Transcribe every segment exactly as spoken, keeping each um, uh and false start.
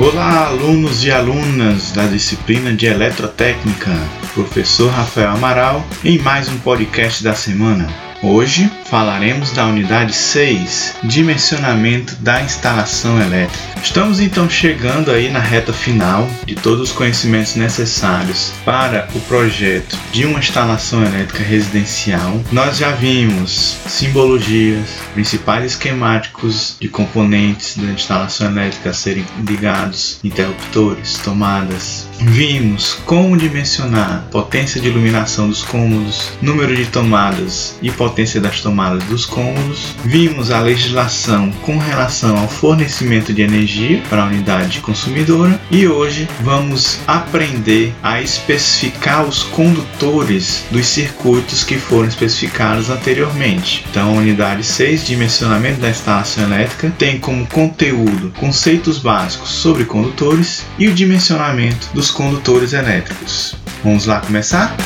Olá, alunos e alunas da disciplina de Eletrotécnica, professor Rafael Amaral, em mais um podcast da semana. Hoje falaremos da unidade seis, dimensionamento da instalação elétrica. Estamos então chegando aí na reta final de todos os conhecimentos necessários para o projeto de uma instalação elétrica residencial. Nós já vimos simbologias, principais esquemáticos de componentes da instalação elétrica a serem ligados, interruptores, tomadas. Vimos como dimensionar potência de iluminação dos cômodos, número de tomadas e potência potência das tomadas dos cômodos. Vimos a legislação com relação ao fornecimento de energia para a unidade consumidora e hoje vamos aprender a especificar os condutores dos circuitos que foram especificados anteriormente. Então, a unidade seis, dimensionamento da instalação elétrica, tem como conteúdo conceitos básicos sobre condutores e o dimensionamento dos condutores elétricos. Vamos lá começar?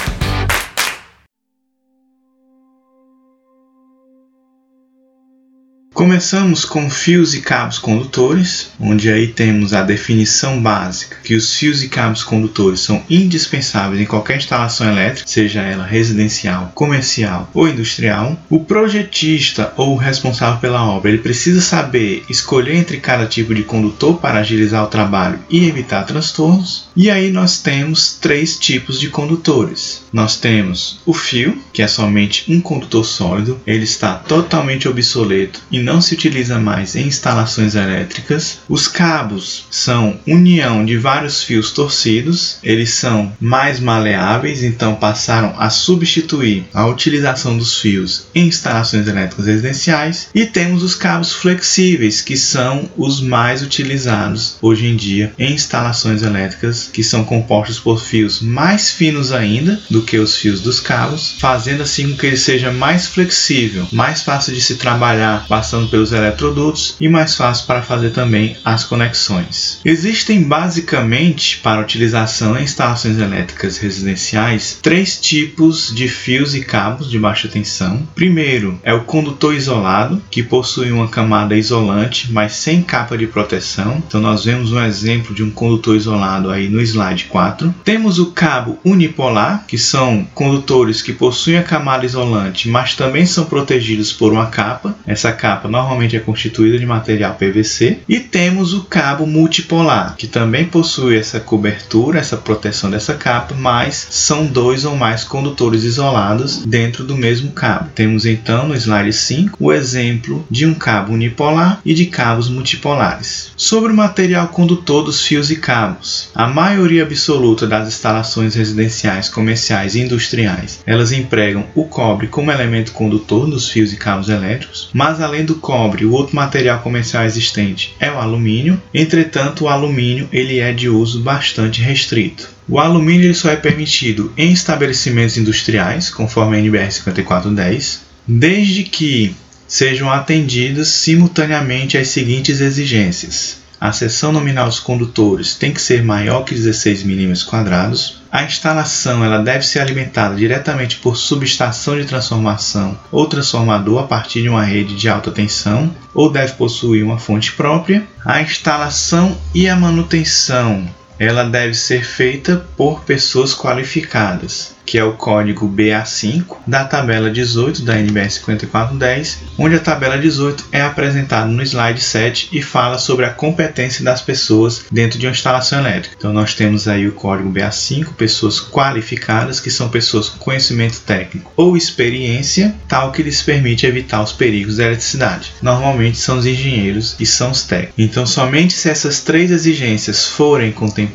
Começamos com fios e cabos condutores, onde aí temos a definição básica que os fios e cabos condutores são indispensáveis em qualquer instalação elétrica, seja ela residencial, comercial ou industrial. O projetista ou responsável pela obra, ele precisa saber escolher entre cada tipo de condutor para agilizar o trabalho e evitar transtornos. E aí nós temos três tipos de condutores. Nós temos o fio, que é somente um condutor sólido, ele está totalmente obsoleto e não se utiliza mais em instalações elétricas. Os cabos são união de vários fios torcidos, eles são mais maleáveis, então passaram a substituir a utilização dos fios em instalações elétricas residenciais. E temos os cabos flexíveis, que são os mais utilizados hoje em dia em instalações elétricas, que são compostos por fios mais finos ainda do que os fios dos cabos, fazendo assim com que ele seja mais flexível, mais fácil de se trabalhar, passando pelos eletrodutos e mais fácil para fazer também as conexões. Existem basicamente para utilização em instalações elétricas residenciais três tipos de fios e cabos de baixa tensão. Primeiro é o condutor isolado, que possui uma camada isolante, mas sem capa de proteção. Então nós vemos um exemplo de um condutor isolado aí no slide quatro. Temos o cabo unipolar, que são condutores que possuem a camada isolante, mas também são protegidos por uma capa. Essa capa normalmente é constituída de material P V C. E temos o cabo multipolar, que também possui essa cobertura, essa proteção dessa capa, mas são dois ou mais condutores isolados dentro do mesmo cabo. Temos então no slide cinco o exemplo de um cabo unipolar e de cabos multipolares. Sobre o material condutor dos fios e cabos, a maioria absoluta das instalações residenciais, comerciais e industriais, elas empregam o cobre como elemento condutor dos fios e cabos elétricos, mas além do cobre, o outro material comercial existente é o alumínio. Entretanto, o alumínio ele é de uso bastante restrito. O alumínio ele só é permitido em estabelecimentos industriais, conforme a N B R cinquenta e quatro dez, desde que sejam atendidas simultaneamente as seguintes exigências. A seção nominal dos condutores tem que ser maior que dezesseis milímetros quadrados. A instalação ela deve ser alimentada diretamente por subestação de transformação ou transformador a partir de uma rede de alta tensão, ou deve possuir uma fonte própria. A instalação e a manutenção ela deve ser feita por pessoas qualificadas, que é o código B A cinco da tabela dezoito da N B R cinquenta e quatro dez, onde a tabela dezoito é apresentada no slide sete e fala sobre a competência das pessoas dentro de uma instalação elétrica. Então nós temos aí o código B A cinco, pessoas qualificadas, que são pessoas com conhecimento técnico ou experiência, tal que lhes permite evitar os perigos da eletricidade. Normalmente são os engenheiros e são os técnicos. Então somente se essas três exigências forem contempladas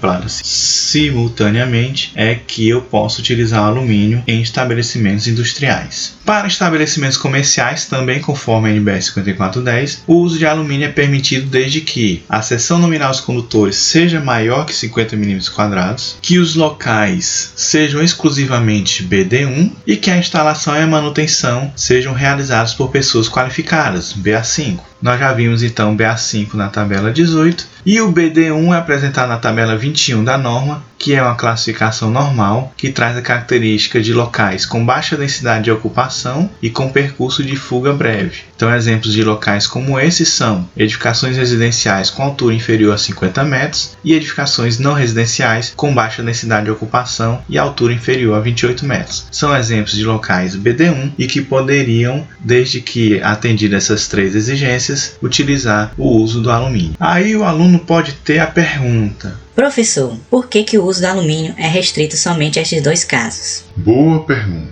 simultaneamente é que eu posso utilizar alumínio em estabelecimentos industriais. Para estabelecimentos comerciais, também conforme a N B R cinquenta e quatro dez, o uso de alumínio é permitido desde que a seção nominal dos condutores seja maior que cinquenta milímetros quadrados, que os locais sejam exclusivamente B D um e que a instalação e a manutenção sejam realizadas por pessoas qualificadas, B A cinco. Nós já vimos então o B A cinco na tabela dezoito e o B D um é apresentado na tabela vinte e um da norma, que é uma classificação normal que traz a característica de locais com baixa densidade de ocupação e com percurso de fuga breve. Então, exemplos de locais como esses são edificações residenciais com altura inferior a cinquenta metros e edificações não residenciais com baixa densidade de ocupação e altura inferior a vinte e oito metros. São exemplos de locais B D um e que poderiam, desde que atendidas essas três exigências, utilizar o uso do alumínio. Aí o aluno pode ter a pergunta: professor, por que que o uso do alumínio é restrito somente a estes dois casos? Boa pergunta.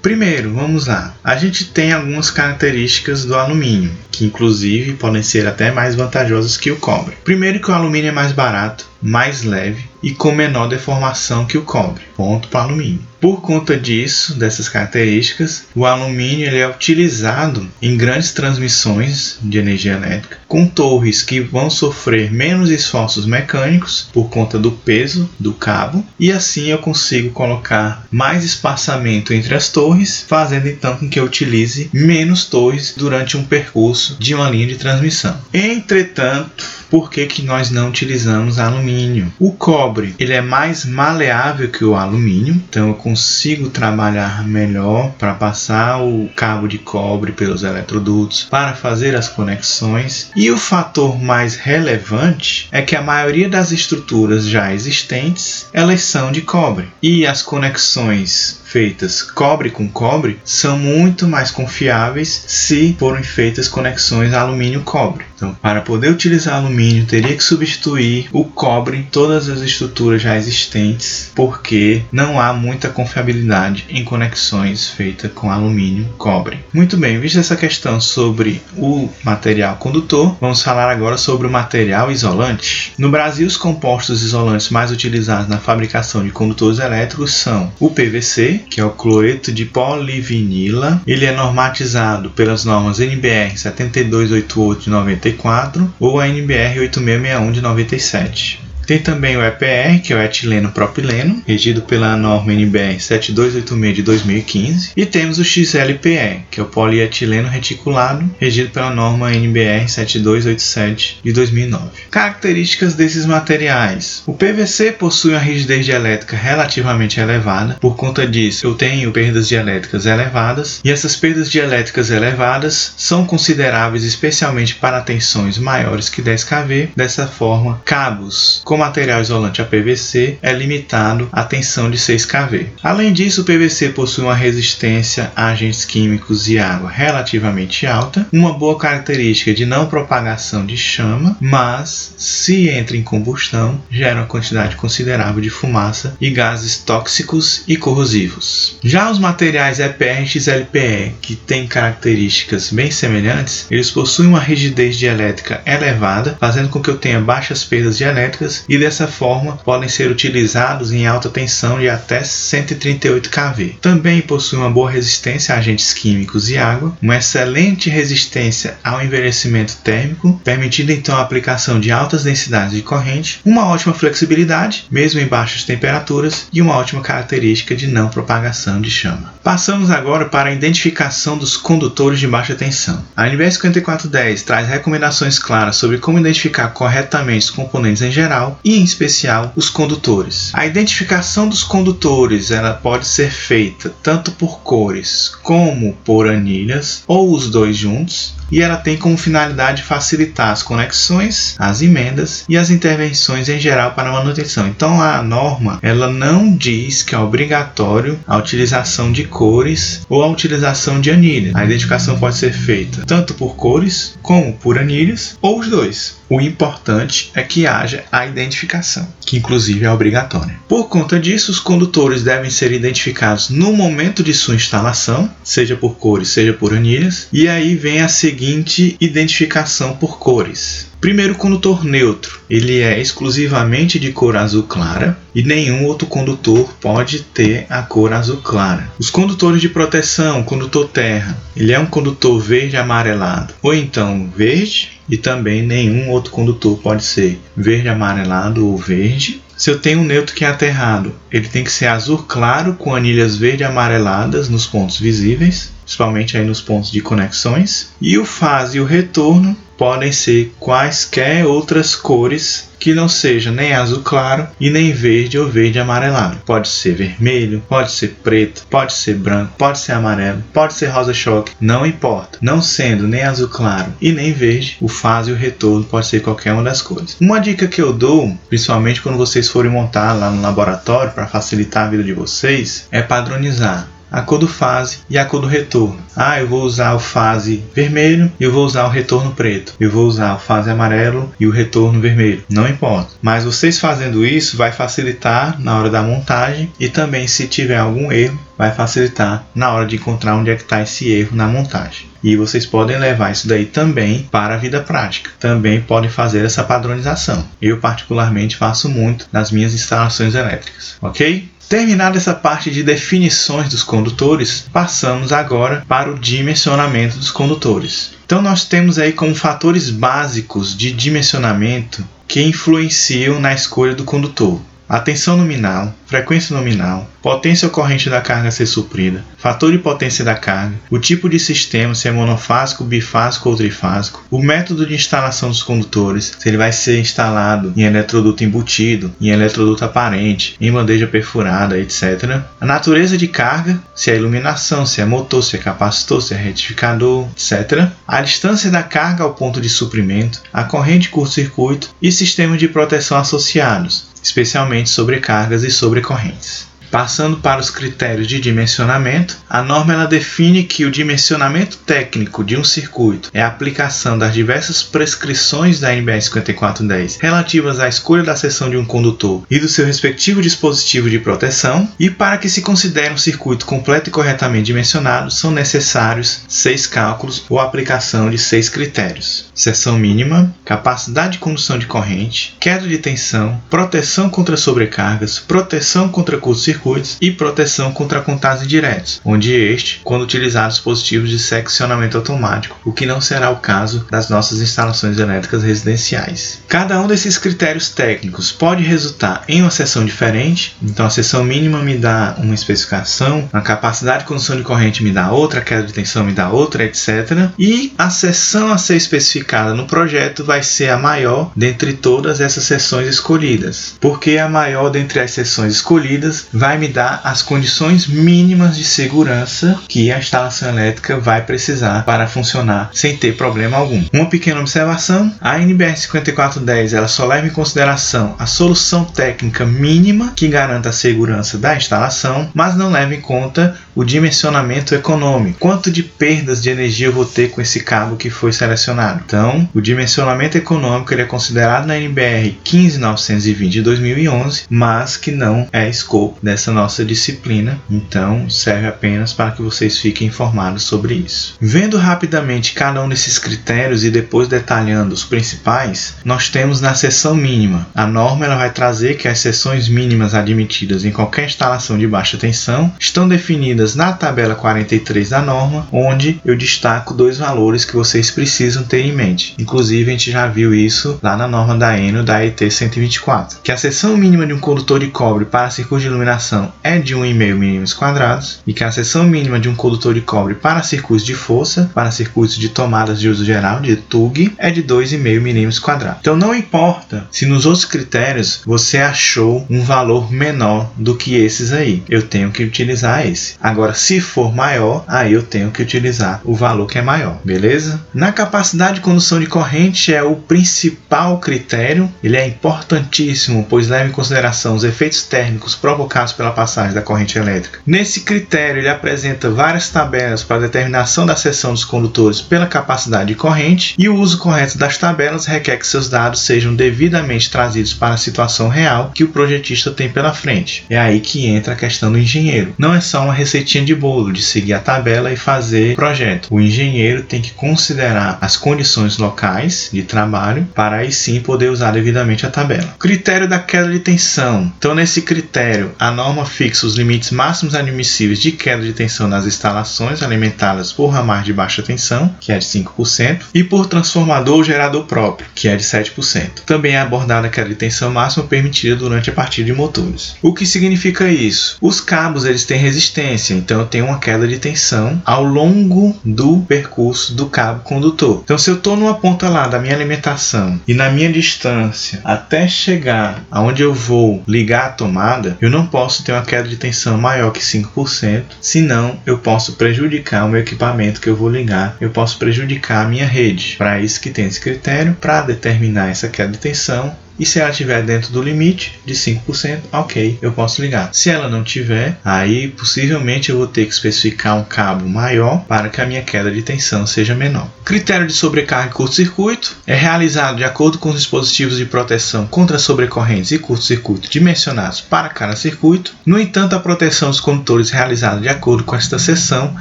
Primeiro, vamos lá. A gente tem algumas características do alumínio, que inclusive podem ser até mais vantajosas que o cobre. Primeiro, que o alumínio é mais barato, mais leve e com menor deformação que o cobre. Ponto para o alumínio. Por conta disso, dessas características, o alumínio ele é utilizado em grandes transmissões de energia elétrica, com torres que vão sofrer menos esforços mecânicos por conta do peso do cabo, e assim eu consigo colocar mais espaçamento entre as torres, fazendo então com que eu utilize menos torres durante um percurso de uma linha de transmissão. Entretanto, por que que nós não utilizamos alumínio? O cobre ele é mais maleável que o alumínio, então eu consigo trabalhar melhor para passar o cabo de cobre pelos eletrodutos, para fazer as conexões. E o fator mais relevante é que a maioria das estruturas já existentes, elas são de cobre, e as conexões feitas cobre com cobre são muito mais confiáveis se forem feitas conexões alumínio-cobre. Então, para poder utilizar alumínio, teria que substituir o cobre em todas as estruturas já existentes, porque não há muita confiabilidade em conexões feitas com alumínio-cobre. Muito bem, vista essa questão sobre o material condutor, vamos falar agora sobre o material isolante. No Brasil, os compostos isolantes mais utilizados na fabricação de condutores elétricos são o P V C, que é o cloreto de polivinila. Ele é normatizado pelas normas N B R sete dois oito oito de noventa e quatro ou a N B R oito seis seis um de noventa e sete. Tem também o E P R, que é o etileno-propileno, regido pela norma N B R sete dois oito seis de dois mil e quinze. E temos o X L P E, que é o polietileno reticulado, regido pela norma N B R sete dois oito sete de dois mil e nove. Características desses materiais. O P V C possui uma rigidez dielétrica relativamente elevada. Por conta disso, eu tenho perdas dielétricas elevadas. E essas perdas dielétricas elevadas são consideráveis especialmente para tensões maiores que dez kV. Dessa forma, cabos com material isolante a P V C é limitado à tensão de seis kV. Além disso, o P V C possui uma resistência a agentes químicos e água relativamente alta, uma boa característica de não propagação de chama, mas se entra em combustão, gera uma quantidade considerável de fumaça e gases tóxicos e corrosivos. Já os materiais E P R e X L P E, que têm características bem semelhantes, eles possuem uma rigidez dielétrica elevada, fazendo com que eu tenha baixas perdas dielétricas, e dessa forma podem ser utilizados em alta tensão de até cento e trinta e oito kV. Também possui uma boa resistência a agentes químicos e água, uma excelente resistência ao envelhecimento térmico, permitindo então a aplicação de altas densidades de corrente, uma ótima flexibilidade, mesmo em baixas temperaturas, e uma ótima característica de não propagação de chama. Passamos agora para a identificação dos condutores de baixa tensão. A N B R cinquenta e quatro dez traz recomendações claras sobre como identificar corretamente os componentes em geral e, em especial, os condutores. A identificação dos condutores ela pode ser feita tanto por cores como por anilhas ou os dois juntos, e ela tem como finalidade facilitar as conexões, as emendas e as intervenções em geral para manutenção. Então a norma ela não diz que é obrigatório a utilização de cores ou a utilização de anilha. A identificação pode ser feita tanto por cores como por anilhas ou os dois. O importante é que haja a identificação, que inclusive é obrigatória. Por conta disso, os condutores devem ser identificados no momento de sua instalação, seja por cores, seja por anilhas, e aí vem a seguinte identificação por cores. Primeiro, condutor neutro. Ele é exclusivamente de cor azul clara e nenhum outro condutor pode ter a cor azul clara. Os condutores de proteção, condutor terra, ele é um condutor verde amarelado ou então verde, e também nenhum outro condutor pode ser verde amarelado ou verde. Se eu tenho um neutro que é aterrado, ele tem que ser azul claro com anilhas verde amareladas nos pontos visíveis, principalmente aí nos pontos de conexões. E o fase e o retorno podem ser quaisquer outras cores que não seja nem azul claro e nem verde ou verde amarelado. Pode ser vermelho, pode ser preto, pode ser branco, pode ser amarelo, pode ser rosa choque, não importa. Não sendo nem azul claro e nem verde, o fase e o retorno pode ser qualquer uma das cores. Uma dica que eu dou, principalmente quando vocês forem montar lá no laboratório para facilitar a vida de vocês, é padronizar a cor do fase e a cor do retorno. Ah, eu vou usar o fase vermelho e eu vou usar o retorno preto. Eu vou usar o fase amarelo e o retorno vermelho. Não importa. Mas vocês fazendo isso vai facilitar na hora da montagem e também, se tiver algum erro, vai facilitar na hora de encontrar onde é que está esse erro na montagem. E vocês podem levar isso daí também para a vida prática. Também podem fazer essa padronização. Eu particularmente faço muito nas minhas instalações elétricas. Ok? Terminada essa parte de definições dos condutores, passamos agora para o dimensionamento dos condutores. Então nós temos aí como fatores básicos de dimensionamento que influenciam na escolha do condutor: a tensão nominal, frequência nominal, potência ocorrente da carga a ser suprida, fator de potência da carga, o tipo de sistema, se é monofásico, bifásico ou trifásico, o método de instalação dos condutores, se ele vai ser instalado em eletroduto embutido, em eletroduto aparente, em bandeja perfurada, etcétera. A natureza de carga, se é iluminação, se é motor, se é capacitor, se é retificador, etcétera. A distância da carga ao ponto de suprimento, a corrente de curto-circuito e sistemas de proteção associados, especialmente sobrecargas e sobrecorrentes. Passando para os critérios de dimensionamento, a norma ela define que o dimensionamento técnico de um circuito é a aplicação das diversas prescrições da N B R cinquenta e quatro dez relativas à escolha da seção de um condutor e do seu respectivo dispositivo de proteção, e para que se considere um circuito completo e corretamente dimensionado, são necessários seis cálculos ou aplicação de seis critérios: seção mínima, capacidade de condução de corrente, queda de tensão, proteção contra sobrecargas, proteção contra curto-circuito e proteção contra contatos indiretos, onde este, quando utilizar dispositivos de seccionamento automático, o que não será o caso das nossas instalações elétricas residenciais. Cada um desses critérios técnicos pode resultar em uma seção diferente. Então a seção mínima me dá uma especificação, a capacidade de condução de corrente me dá outra, a queda de tensão me dá outra, etcétera. E a seção a ser especificada no projeto vai ser a maior dentre todas essas seções escolhidas, porque a maior dentre as seções escolhidas vai vai me dar as condições mínimas de segurança que a instalação elétrica vai precisar para funcionar sem ter problema algum. Uma pequena observação: a N B R cinquenta e quatro dez ela só leva em consideração a solução técnica mínima que garanta a segurança da instalação, mas não leva em conta o dimensionamento econômico. Quanto de perdas de energia eu vou ter com esse cabo que foi selecionado? Então, o dimensionamento econômico ele é considerado na N B R quinze mil novecentos e vinte de dois mil e onze, mas que não é escopo dessa nossa disciplina, então serve apenas para que vocês fiquem informados sobre isso. Vendo rapidamente cada um desses critérios e depois detalhando os principais, nós temos na seção mínima. A norma ela vai trazer que as seções mínimas admitidas em qualquer instalação de baixa tensão estão definidas na tabela quarenta e três da norma, onde eu destaco dois valores que vocês precisam ter em mente. Inclusive, a gente já viu isso lá na norma da E N O da E T cento e vinte e quatro, que a seção mínima de um condutor de cobre para circuito de iluminação é de um vírgula cinco milímetros quadrados e que a seção mínima de um condutor de cobre para circuitos de força, para circuitos de tomadas de uso geral, de T U G, é de dois vírgula cinco milímetros quadrados. Então não importa se nos outros critérios você achou um valor menor do que esses aí, eu tenho que utilizar esse. Agora, se for maior, aí eu tenho que utilizar o valor que é maior, beleza? Na capacidade de condução de corrente é o principal critério, ele é importantíssimo, pois leva em consideração os efeitos térmicos provocados pela passagem da corrente elétrica. Nesse critério, ele apresenta várias tabelas para determinação da seção dos condutores pela capacidade de corrente, e o uso correto das tabelas requer que seus dados sejam devidamente trazidos para a situação real que o projetista tem pela frente. É aí que entra a questão do engenheiro. Não é só uma receitinha de bolo de seguir a tabela e fazer projeto. O engenheiro tem que considerar as condições locais de trabalho para aí sim poder usar devidamente a tabela. Critério da queda de tensão. Então, nesse critério, a norma fixa os limites máximos admissíveis de queda de tensão nas instalações alimentadas por ramar de baixa tensão, que é de cinco por cento, e por transformador ou gerador próprio, que é de sete por cento. Também é abordada a queda de tensão máxima permitida durante a partida de motores. O que significa isso? Os cabos eles têm resistência, então eu tenho uma queda de tensão ao longo do percurso do cabo condutor. Então, se eu estou numa ponta lá da minha alimentação e na minha distância até chegar aonde eu vou ligar a tomada, eu não posso ter uma queda de tensão maior que cinco por cento, senão eu posso prejudicar o meu equipamento que eu vou ligar, eu posso prejudicar a minha rede. Para isso que tem esse critério, para determinar essa queda de tensão, e se ela estiver dentro do limite de cinco por cento, ok, eu posso ligar. Se ela não tiver, aí possivelmente eu vou ter que especificar um cabo maior para que a minha queda de tensão seja menor. O critério de sobrecarga e curto-circuito é realizado de acordo com os dispositivos de proteção contra sobrecorrentes e curto-circuito dimensionados para cada circuito. No entanto, a proteção dos condutores realizada de acordo com esta seção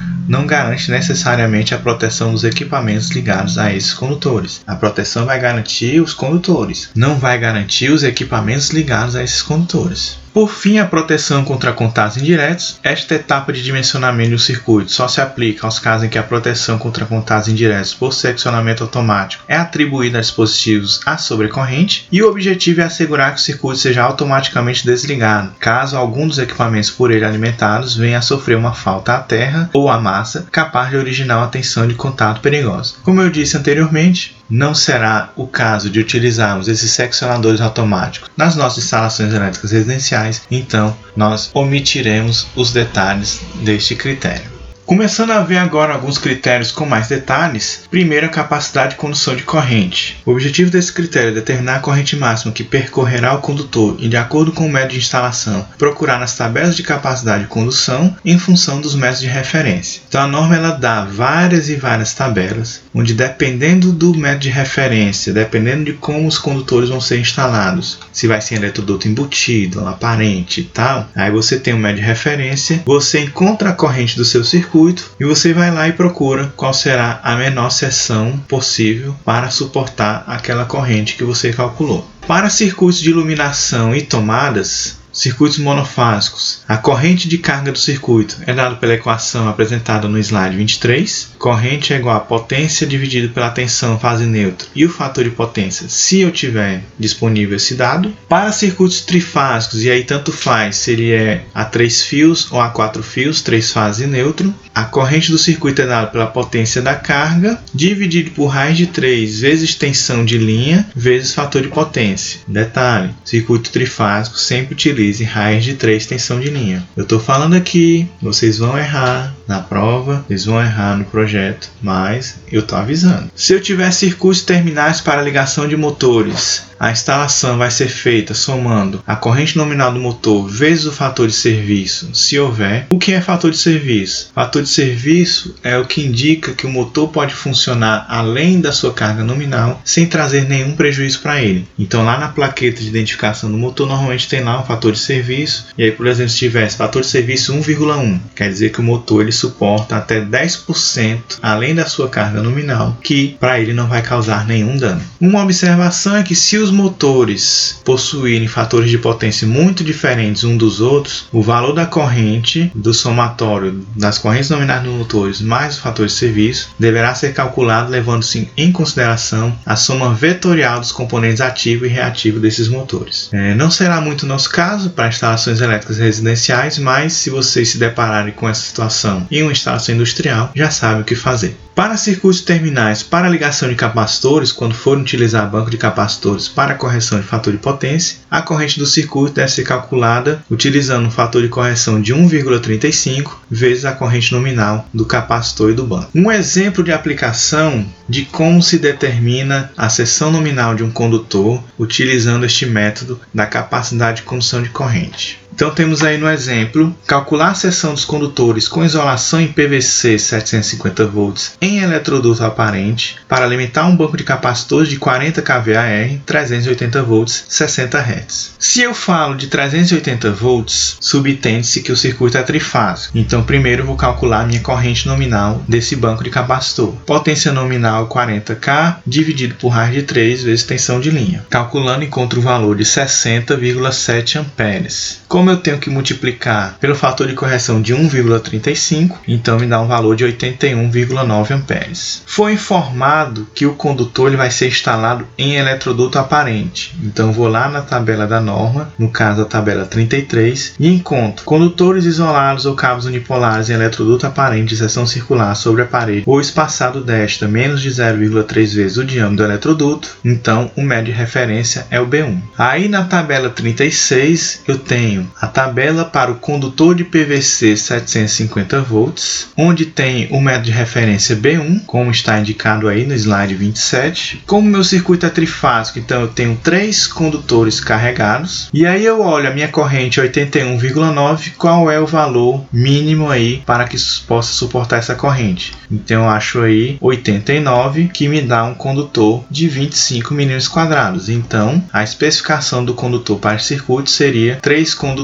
não garante necessariamente a proteção dos equipamentos ligados a esses condutores. A proteção vai garantir os condutores, não vai garantir os equipamentos ligados a esses condutores. Por fim, a proteção contra contatos indiretos. Esta etapa de dimensionamento do circuito só se aplica aos casos em que a proteção contra contatos indiretos por seccionamento automático é atribuída a dispositivos a sobrecorrente, e o objetivo é assegurar que o circuito seja automaticamente desligado, caso algum dos equipamentos por ele alimentados venha a sofrer uma falta à terra ou à massa capaz de originar uma tensão de contato perigosa. Como eu disse anteriormente, não será o caso de utilizarmos esses seccionadores automáticos nas nossas instalações elétricas residenciais, então nós omitiremos os detalhes deste critério. Começando a ver agora alguns critérios com mais detalhes. Primeiro, a capacidade de condução de corrente. O objetivo desse critério é determinar a corrente máxima que percorrerá o condutor e, de acordo com o método de instalação, procurar nas tabelas de capacidade de condução em função dos métodos de referência. Então, a norma ela dá várias e várias tabelas, onde dependendo do método de referência, dependendo de como os condutores vão ser instalados, se vai ser eletroduto embutido, aparente e tal, aí você tem um método de referência, você encontra a corrente do seu circuito, e você vai lá e procura qual será a menor seção possível para suportar aquela corrente que você calculou. Para circuitos de iluminação e tomadas, circuitos monofásicos, a corrente de carga do circuito é dada pela equação apresentada no slide vinte e três. Corrente é igual a potência dividido pela tensão fase neutra e o fator de potência, se eu tiver disponível esse dado. Para circuitos trifásicos, e aí tanto faz, seria a três fios ou a quatro fios, três fases e neutro, a corrente do circuito é dada pela potência da carga dividido por raiz de três vezes tensão de linha vezes fator de potência. Detalhe, circuito trifásico sempre utiliza raiz de três tensão de linha. Eu estou falando aqui, vocês vão errar na prova, vocês vão errar no projeto, mas eu estou avisando. Se eu tiver circuitos terminais para ligação de motores, a instalação vai ser feita somando a corrente nominal do motor vezes o fator de serviço, se houver. O que é fator de serviço? Fator de serviço é o que indica que o motor pode funcionar além da sua carga nominal sem trazer nenhum prejuízo para ele. Então lá na plaqueta de identificação do motor normalmente tem lá um fator de serviço, e aí, por exemplo, se tivesse fator de serviço um vírgula um, quer dizer que o motor ele suporta até dez por cento além da sua carga nominal, que para ele não vai causar nenhum dano. Uma observação é que se os motores possuírem fatores de potência muito diferentes um dos outros, o valor da corrente do somatório das correntes nominais dos motores mais o fator de serviço deverá ser calculado levando-se em consideração a soma vetorial dos componentes ativo e reativo desses motores. É, não será muito nosso caso para instalações elétricas residenciais, mas se vocês se depararem com essa situação em uma instalação industrial, já sabem o que fazer. Para circuitos terminais, para ligação de capacitores, quando forem utilizar banco de capacitores para correção de fator de potência, a corrente do circuito deve ser calculada utilizando um fator de correção de um vírgula trinta e cinco vezes a corrente nominal do capacitor e do banco. Um exemplo de aplicação de como se determina a seção nominal de um condutor utilizando este método da capacidade de condução de corrente. Então temos aí no exemplo, calcular a seção dos condutores com isolação em P V C setecentos e cinquenta volts em eletroduto aparente para alimentar um banco de capacitores de quarenta quilovolts, trezentos e oitenta volts, sessenta hertz. Se eu falo de trezentos e oitenta volts, subtende-se que o circuito é trifásico. Então primeiro eu vou calcular a minha corrente nominal desse banco de capacitor. Potência nominal quarenta quilos dividido por raiz de três vezes tensão de linha. Calculando, encontro o valor de sessenta vírgula sete amperes. Como eu tenho que multiplicar pelo fator de correção de um vírgula trinta e cinco, então me dá um valor de oitenta e um vírgula nove amperes. Foi informado que o condutor ele vai ser instalado em eletroduto aparente. Então vou lá na tabela da norma, no caso a tabela trinta e três, e encontro condutores isolados ou cabos unipolares em eletroduto aparente de seção circular sobre a parede ou espaçado desta menos de zero vírgula três vezes o diâmetro do eletroduto. Então o médio de referência é o B um. Aí na tabela trinta e seis eu tenho a tabela para o condutor de P V C setecentos e cinquenta volts, onde tem o médio de referência B um, como está indicado aí no slide vinte e sete. Como meu circuito é trifásico, então eu tenho três condutores carregados. E aí eu olho a minha corrente oitenta e um vírgula nove, qual é o valor mínimo aí para que possa suportar essa corrente. Então eu acho aí oitenta e nove, que me dá um condutor de vinte e cinco milímetros quadrados. Então a especificação do condutor para esse circuito seria três condutores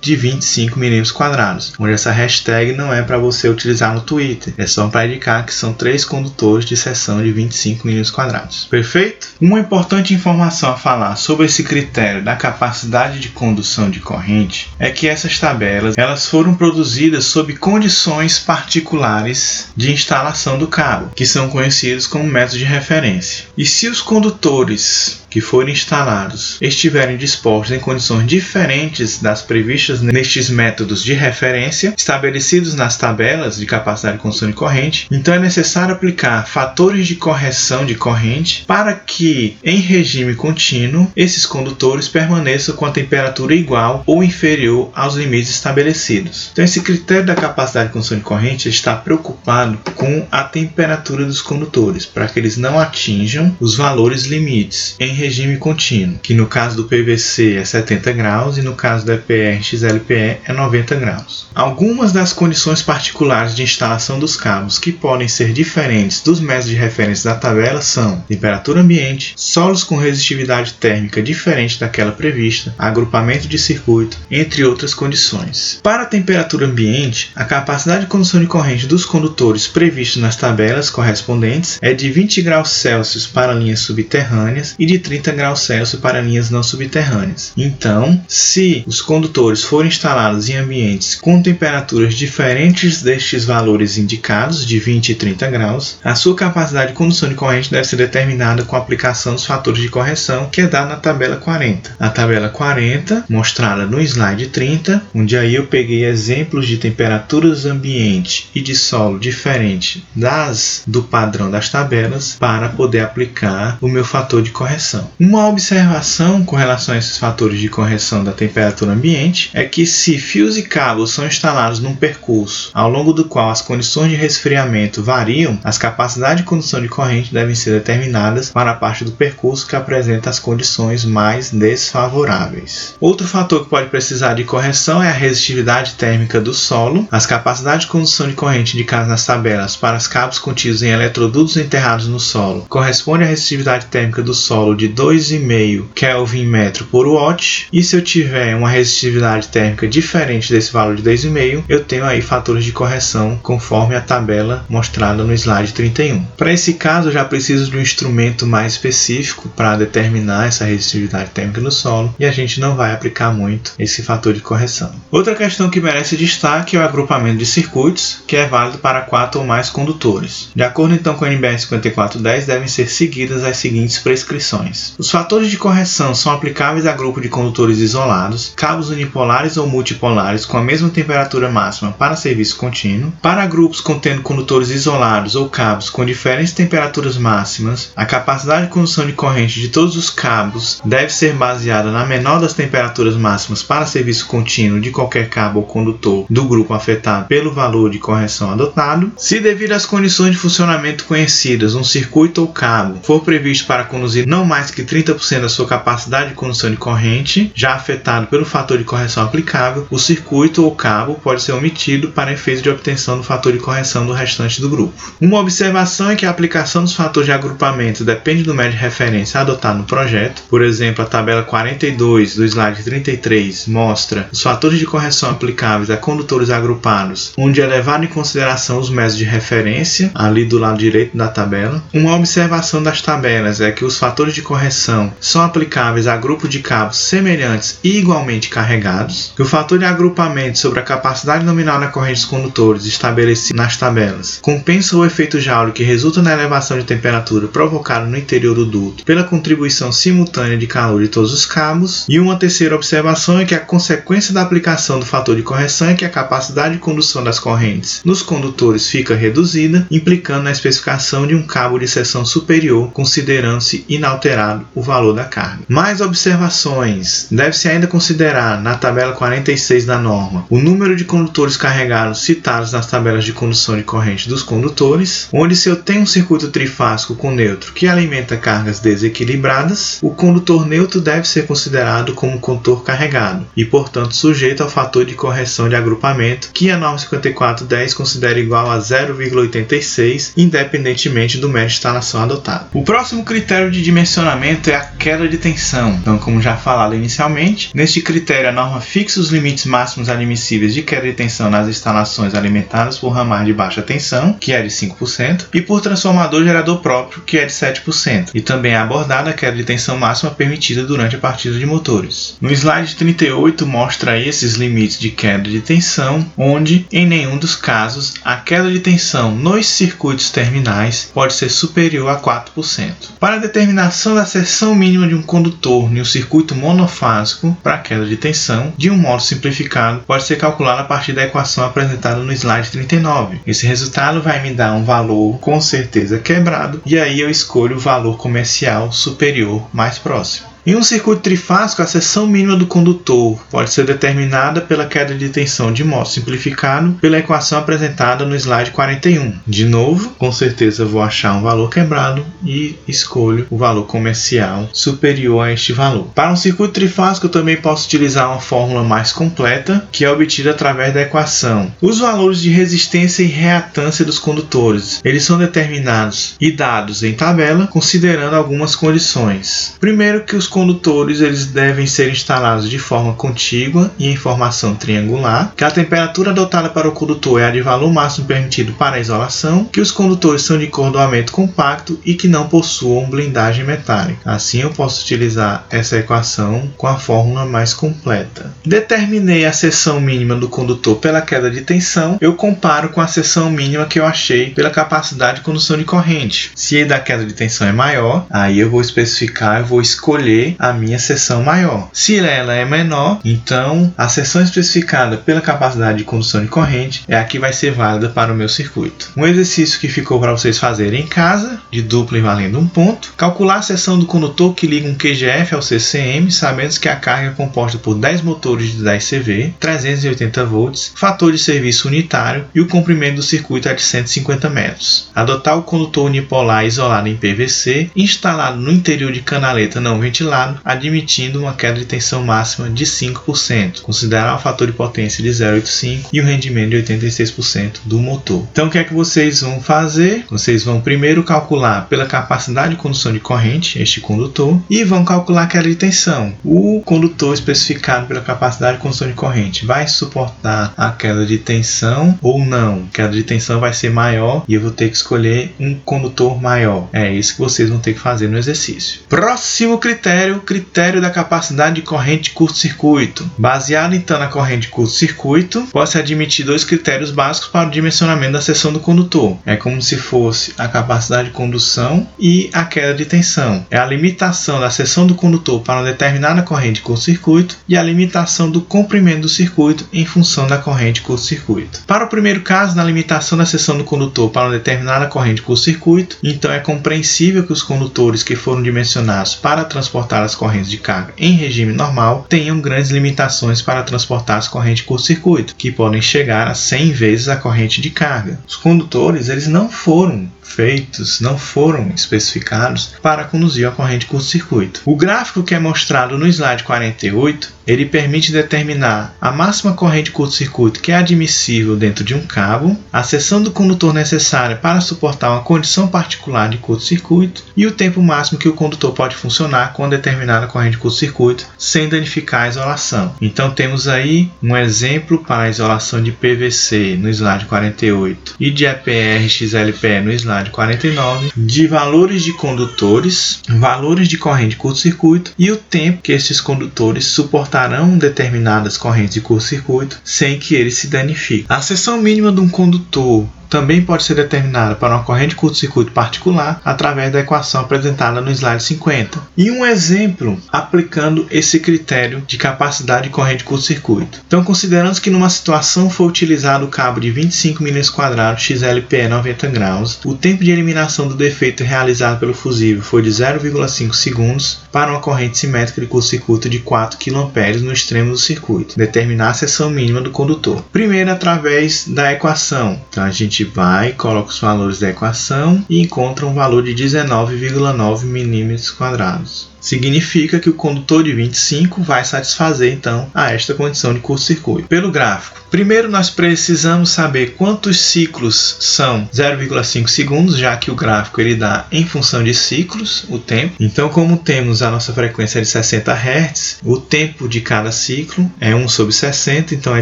de vinte e cinco milímetros quadrados, onde essa hashtag não é para você utilizar no Twitter, é só para indicar que são três condutores de seção de vinte e cinco milímetros quadrados. Perfeito? Uma importante informação a falar sobre esse critério da capacidade de condução de corrente é que essas tabelas elas foram produzidas sob condições particulares de instalação do cabo, que são conhecidos como métodos de referência. E se os condutores que forem instalados estiverem dispostos em condições diferentes das previstas nestes métodos de referência estabelecidos nas tabelas de capacidade de condução de corrente, então é necessário aplicar fatores de correção de corrente para que, em regime contínuo, esses condutores permaneçam com a temperatura igual ou inferior aos limites estabelecidos. Então, esse critério da capacidade de condução de corrente está preocupado com a temperatura dos condutores, para que eles não atinjam os valores limites em regime contínuo, que no caso do P V C é setenta graus e no caso do E P R e X L P E é noventa graus. Algumas das condições particulares de instalação dos cabos que podem ser diferentes dos métodos de referência da tabela são temperatura ambiente, solos com resistividade térmica diferente daquela prevista, agrupamento de circuito, entre outras condições. Para a temperatura ambiente, a capacidade de condução de corrente dos condutores previstos nas tabelas correspondentes é de vinte graus Celsius para linhas subterrâneas e de trinta graus Celsius para linhas não subterrâneas. Então, se os condutores forem instalados em ambientes com temperaturas diferentes destes valores indicados, de vinte e trinta graus, a sua capacidade de condução de corrente deve ser determinada com a aplicação dos fatores de correção, que é dado na tabela quarenta. A tabela quarenta, mostrada no slide trinta, onde aí eu peguei exemplos de temperaturas ambiente e de solo diferente das do padrão das tabelas para poder aplicar o meu fator de correção. Uma observação com relação a esses fatores de correção da temperatura ambiente é que se fios e cabos são instalados num percurso ao longo do qual as condições de resfriamento variam, as capacidades de condução de corrente devem ser determinadas para a parte do percurso que apresenta as condições mais desfavoráveis. Outro fator que pode precisar de correção é a resistividade térmica do solo. As capacidades de condução de corrente indicadas nas tabelas para os cabos contidos em eletrodutos enterrados no solo correspondem à resistividade térmica do solo de dois vírgula cinco Kelvin metro por watt, e se eu tiver uma resistividade térmica diferente desse valor de dois vírgula cinco, eu tenho aí fatores de correção conforme a tabela mostrada no slide trinta e um. Para esse caso eu já preciso de um instrumento mais específico para determinar essa resistividade térmica no solo, e a gente não vai aplicar muito esse fator de correção. Outra questão que merece destaque é o agrupamento de circuitos, que é válido para quatro ou mais condutores. De acordo então com a N B R cinquenta e quatro dez, devem ser seguidas as seguintes prescrições. Os fatores de correção são aplicáveis a grupo de condutores isolados, cabos unipolares ou multipolares com a mesma temperatura máxima para serviço contínuo, para grupos contendo condutores isolados ou cabos com diferentes temperaturas máximas. A capacidade de condução de corrente de todos os cabos deve ser baseada na menor das temperaturas máximas para serviço contínuo de qualquer cabo ou condutor do grupo afetado pelo valor de correção adotado. Se devido às condições de funcionamento conhecidas, um circuito ou cabo for previsto para conduzir não mais que trinta por cento da sua capacidade de condução de corrente, já afetado pelo fator de correção aplicável, o circuito ou cabo pode ser omitido para efeitos de obtenção do fator de correção do restante do grupo. Uma observação é que a aplicação dos fatores de agrupamento depende do método de referência adotado no projeto. Por exemplo, a tabela quarenta e dois do slide trinta e três mostra os fatores de correção aplicáveis a condutores agrupados, onde é levado em consideração os métodos de referência, ali do lado direito da tabela. Uma observação das tabelas é que os fatores de correção correção são aplicáveis a grupos de cabos semelhantes e igualmente carregados, que o fator de agrupamento sobre a capacidade nominal na corrente dos condutores estabelecido nas tabelas compensa o efeito Joule que resulta na elevação de temperatura provocada no interior do duto pela contribuição simultânea de calor de todos os cabos, e uma terceira observação é que a consequência da aplicação do fator de correção é que a capacidade de condução das correntes nos condutores fica reduzida, implicando na especificação de um cabo de seção superior, considerando-se inalterado o valor da carga. Mais observações: deve-se ainda considerar na tabela quarenta e seis da norma o número de condutores carregados citados nas tabelas de condução de corrente dos condutores, onde se eu tenho um circuito trifásico com neutro que alimenta cargas desequilibradas, o condutor neutro deve ser considerado como condutor carregado e, portanto, sujeito ao fator de correção de agrupamento que a norma cinquenta e quatro dez considera igual a zero vírgula oitenta e seis, independentemente do método de instalação adotado. O próximo critério de dimensionamento é a queda de tensão. Então, como já falado inicialmente, neste critério a norma fixa os limites máximos admissíveis de queda de tensão nas instalações alimentadas por ramais de baixa tensão, que é de cinco por cento, e por transformador gerador próprio, que é de sete por cento, e também é abordada a queda de tensão máxima permitida durante a partida de motores. No slide trinta e oito mostra esses limites de queda de tensão, onde, em nenhum dos casos, a queda de tensão nos circuitos terminais pode ser superior a quatro por cento. Para a determinação da seção mínima de um condutor em um circuito monofásico para a queda de tensão, de um modo simplificado, pode ser calculada a partir da equação apresentada no slide trinta e nove. Esse resultado vai me dar um valor com certeza quebrado, e aí eu escolho o valor comercial superior mais próximo. Em um circuito trifásico, a seção mínima do condutor pode ser determinada pela queda de tensão de modo simplificado pela equação apresentada no slide quarenta e um. De novo, com certeza vou achar um valor quebrado e escolho o valor comercial superior a este valor. Para um circuito trifásico, eu também posso utilizar uma fórmula mais completa, que é obtida através da equação. Os valores de resistência e reatância dos condutores, eles são determinados e dados em tabela, considerando algumas condições. Primeiro, que os condutores eles devem ser instalados de forma contígua e em formação triangular, que a temperatura adotada para o condutor é a de valor máximo permitido para a isolação, que os condutores são de cordoamento compacto e que não possuam blindagem metálica. Assim eu posso utilizar essa equação com a fórmula mais completa. Determinei a seção mínima do condutor pela queda de tensão, eu comparo com a seção mínima que eu achei pela capacidade de condução de corrente. Se a da queda de tensão é maior, aí eu vou especificar, eu vou escolher a minha seção maior. Se ela é menor, então a seção especificada pela capacidade de condução de corrente é a que vai ser válida para o meu circuito. Um exercício que ficou para vocês fazerem em casa, de dupla e valendo um ponto: calcular a seção do condutor que liga um Q G F ao C C M, sabendo que a carga é composta por dez motores de dez C V, trezentos e oitenta volts, fator de serviço unitário e o comprimento do circuito é de cento e cinquenta metros. Adotar o condutor unipolar isolado em P V C, instalado no interior de canaleta não ventilada, admitindo uma queda de tensão máxima de cinco por cento, considerar o fator de potência de zero vírgula oitenta e cinco e o rendimento de oitenta e seis por cento do motor. Então o que é que vocês vão fazer? Vocês vão primeiro calcular pela capacidade de condução de corrente este condutor e vão calcular a queda de tensão. O condutor especificado pela capacidade de condução de corrente vai suportar a queda de tensão ou não? A queda de tensão vai ser maior e eu vou ter que escolher um condutor maior. É isso que vocês vão ter que fazer no exercício. Próximo critério: o critério da capacidade de corrente de curto-circuito. Baseado então na corrente de curto-circuito, pode-se admitir dois critérios básicos para o dimensionamento da seção do condutor. É como se fosse a capacidade de condução e a queda de tensão. É a limitação da seção do condutor para uma determinada corrente de curto-circuito e a limitação do comprimento do circuito em função da corrente de curto-circuito. Para o primeiro caso, na limitação da seção do condutor para uma determinada corrente de curto-circuito, então é compreensível que os condutores que foram dimensionados para transportar as correntes de carga em regime normal tenham grandes limitações para transportar as correntes de curto-circuito, que podem chegar a cem vezes a corrente de carga. Os condutores eles não foram feitos, não foram especificados para conduzir a corrente de curto-circuito. O gráfico que é mostrado no slide quarenta e oito, ele permite determinar a máxima corrente de curto-circuito que é admissível dentro de um cabo, a seção do condutor necessária para suportar uma condição particular de curto-circuito e o tempo máximo que o condutor pode funcionar com determinada corrente de curto-circuito sem danificar a isolação. Então temos aí um exemplo para a isolação de P V C no slide quarenta e oito e de E P R X L P E no slide quantidade quarenta e nove, de valores de condutores, valores de corrente de curto-circuito e o tempo que esses condutores suportarão determinadas correntes de curto-circuito sem que eles se danifiquem. A seção mínima de um condutor também pode ser determinada para uma corrente de curto-circuito particular através da equação apresentada no slide cinquenta. E um exemplo aplicando esse critério de capacidade de corrente de curto-circuito. Então, consideramos que numa situação foi utilizado o cabo de vinte e cinco milímetros quadrados X L P E noventa graus, o tempo de eliminação do defeito realizado pelo fusível foi de zero vírgula cinco segundos para uma corrente simétrica de curto-circuito de quatro quilo amperes no extremo do circuito. Determinar a seção mínima do condutor. Primeiro, através da equação. Então, a gente vai, coloca os valores da equação e encontra um valor de dezenove vírgula nove milímetros quadrados. Significa que o condutor de vinte e cinco vai satisfazer, então, a esta condição de curto-circuito. Pelo gráfico, primeiro nós precisamos saber quantos ciclos são zero vírgula cinco segundos, já que o gráfico ele dá em função de ciclos, o tempo. Então, como temos a nossa frequência de sessenta hertz, o tempo de cada ciclo é um sobre sessenta, então é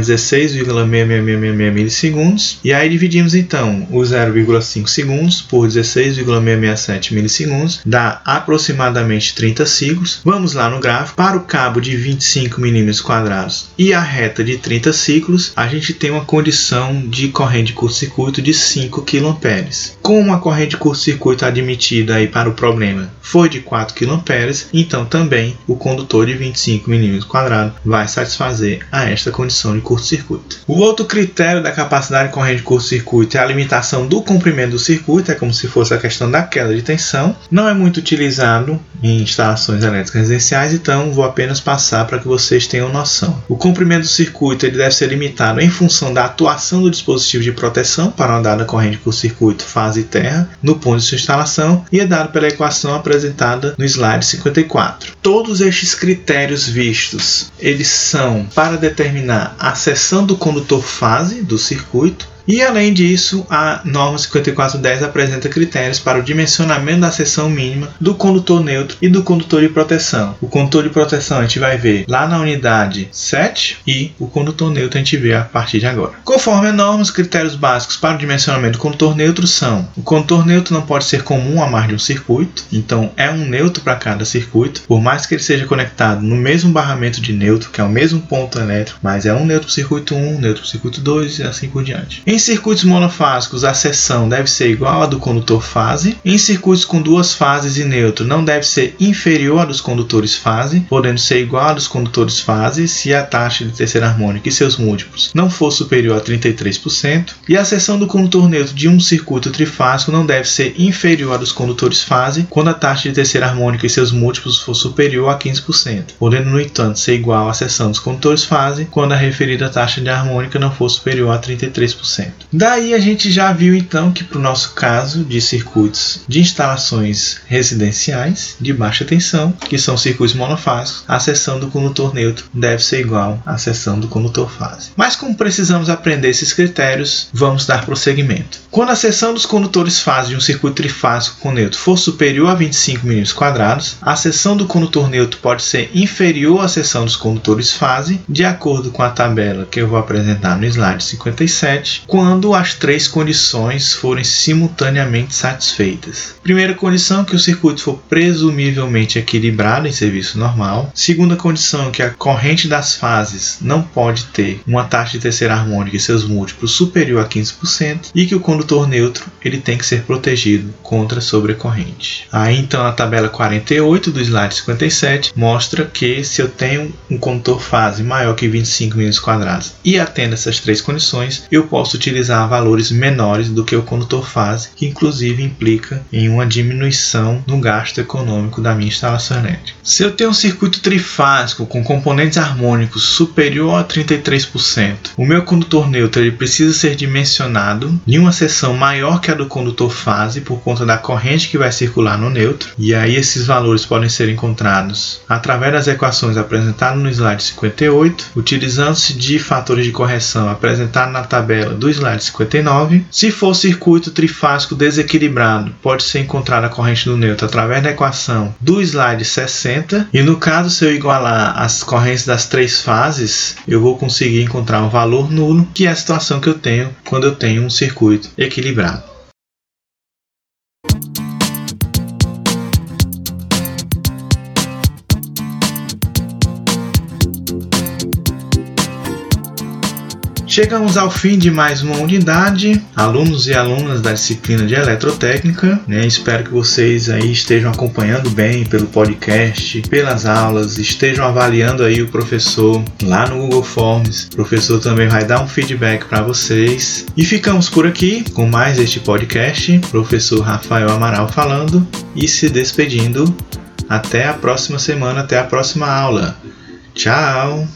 dezesseis vírgula seis seis seis seis milissegundos. E aí dividimos, então, o zero vírgula cinco segundos por dezesseis vírgula seis seis sete milissegundos, dá aproximadamente trinta ciclos. Vamos lá no gráfico. Para o cabo de vinte e cinco milímetros quadrados e a reta de trinta ciclos, a gente tem uma condição de corrente de curto-circuito de cinco quilo amperes. Como a corrente de curto-circuito admitida aí para o problema foi de quatro quilo amperes, então também o condutor de vinte e cinco milímetros quadrados vai satisfazer a esta condição de curto-circuito. O outro critério da capacidade de corrente de curto-circuito é a limitação do comprimento do circuito, é como se fosse a questão da queda de tensão. Não é muito utilizado em instalações elétricas residenciais, então vou apenas passar para que vocês tenham noção. O comprimento do circuito ele deve ser limitado em função da atuação do dispositivo de proteção para uma dada corrente por circuito fase terra no ponto de sua instalação e é dado pela equação apresentada no slide cinquenta e quatro. Todos estes critérios vistos, eles são para determinar a seção do condutor fase do circuito. E, além disso, a norma cinquenta e quatro dez apresenta critérios para o dimensionamento da seção mínima do condutor neutro e do condutor de proteção. O condutor de proteção a gente vai ver lá na unidade sete e o condutor neutro a gente vê a partir de agora. Conforme a norma, os critérios básicos para o dimensionamento do condutor neutro são: o condutor neutro não pode ser comum a mais de um circuito, então é um neutro para cada circuito, por mais que ele seja conectado no mesmo barramento de neutro, que é o mesmo ponto elétrico, mas é um neutro para o circuito um, um neutro para o circuito dois e assim por diante. Em circuitos monofásicos, a seção deve ser igual à do condutor fase. Em circuitos com duas fases e neutro, não deve ser inferior à dos condutores fase, podendo ser igual à dos condutores fase se a taxa de terceira harmônica e seus múltiplos não for superior a trinta e três por cento. E a seção do condutor neutro de um circuito trifásico não deve ser inferior à dos condutores fase quando a taxa de terceira harmônica e seus múltiplos for superior a quinze por cento, podendo, no entanto, ser igual à seção dos condutores fase quando a referida taxa de harmônica não for superior a trinta e três por cento. Daí a gente já viu então que para o nosso caso de circuitos de instalações residenciais de baixa tensão, que são circuitos monofásicos, a seção do condutor neutro deve ser igual à seção do condutor fase. Mas como precisamos aprender esses critérios, vamos dar prosseguimento. Quando a seção dos condutores fase de um circuito trifásico com neutro for superior a vinte e cinco milímetros quadrados, a seção do condutor neutro pode ser inferior à seção dos condutores fase, de acordo com a tabela que eu vou apresentar no slide cinquenta e sete, quando as três condições forem simultaneamente satisfeitas. Primeira condição, que o circuito for presumivelmente equilibrado em serviço normal. Segunda condição, que a corrente das fases não pode ter uma taxa de terceira harmônica e seus múltiplos superior a quinze por cento e que o condutor neutro ele tem que ser protegido contra a sobrecorrente. Aí então a tabela quarenta e oito do slide cinquenta e sete mostra que se eu tenho um condutor fase maior que vinte e cinco milímetros quadrados e atendo essas três condições, eu posso utilizar valores menores do que o condutor fase, que inclusive implica em uma diminuição no gasto econômico da minha instalação elétrica. Se eu tenho um circuito trifásico com componentes harmônicos superior a trinta e três por cento, o meu condutor neutro ele precisa ser dimensionado em uma seção maior que a do condutor fase por conta da corrente que vai circular no neutro, e aí esses valores podem ser encontrados através das equações apresentadas no slide cinquenta e oito, utilizando-se de fatores de correção apresentados na tabela do slide cinquenta e nove. Se for circuito trifásico desequilibrado, pode ser encontrada a corrente do neutro através da equação do slide sessenta. E no caso, se eu igualar as correntes das três fases, eu vou conseguir encontrar um valor nulo, que é a situação que eu tenho quando eu tenho um circuito equilibrado. Chegamos ao fim de mais uma unidade, alunos e alunas da disciplina de Eletrotécnica, né? Espero que vocês aí estejam acompanhando bem pelo podcast, pelas aulas, estejam avaliando aí o professor lá no Google Forms. O professor também vai dar um feedback para vocês. E ficamos por aqui com mais este podcast. Professor Rafael Amaral falando e se despedindo. Até a próxima semana, até a próxima aula. Tchau!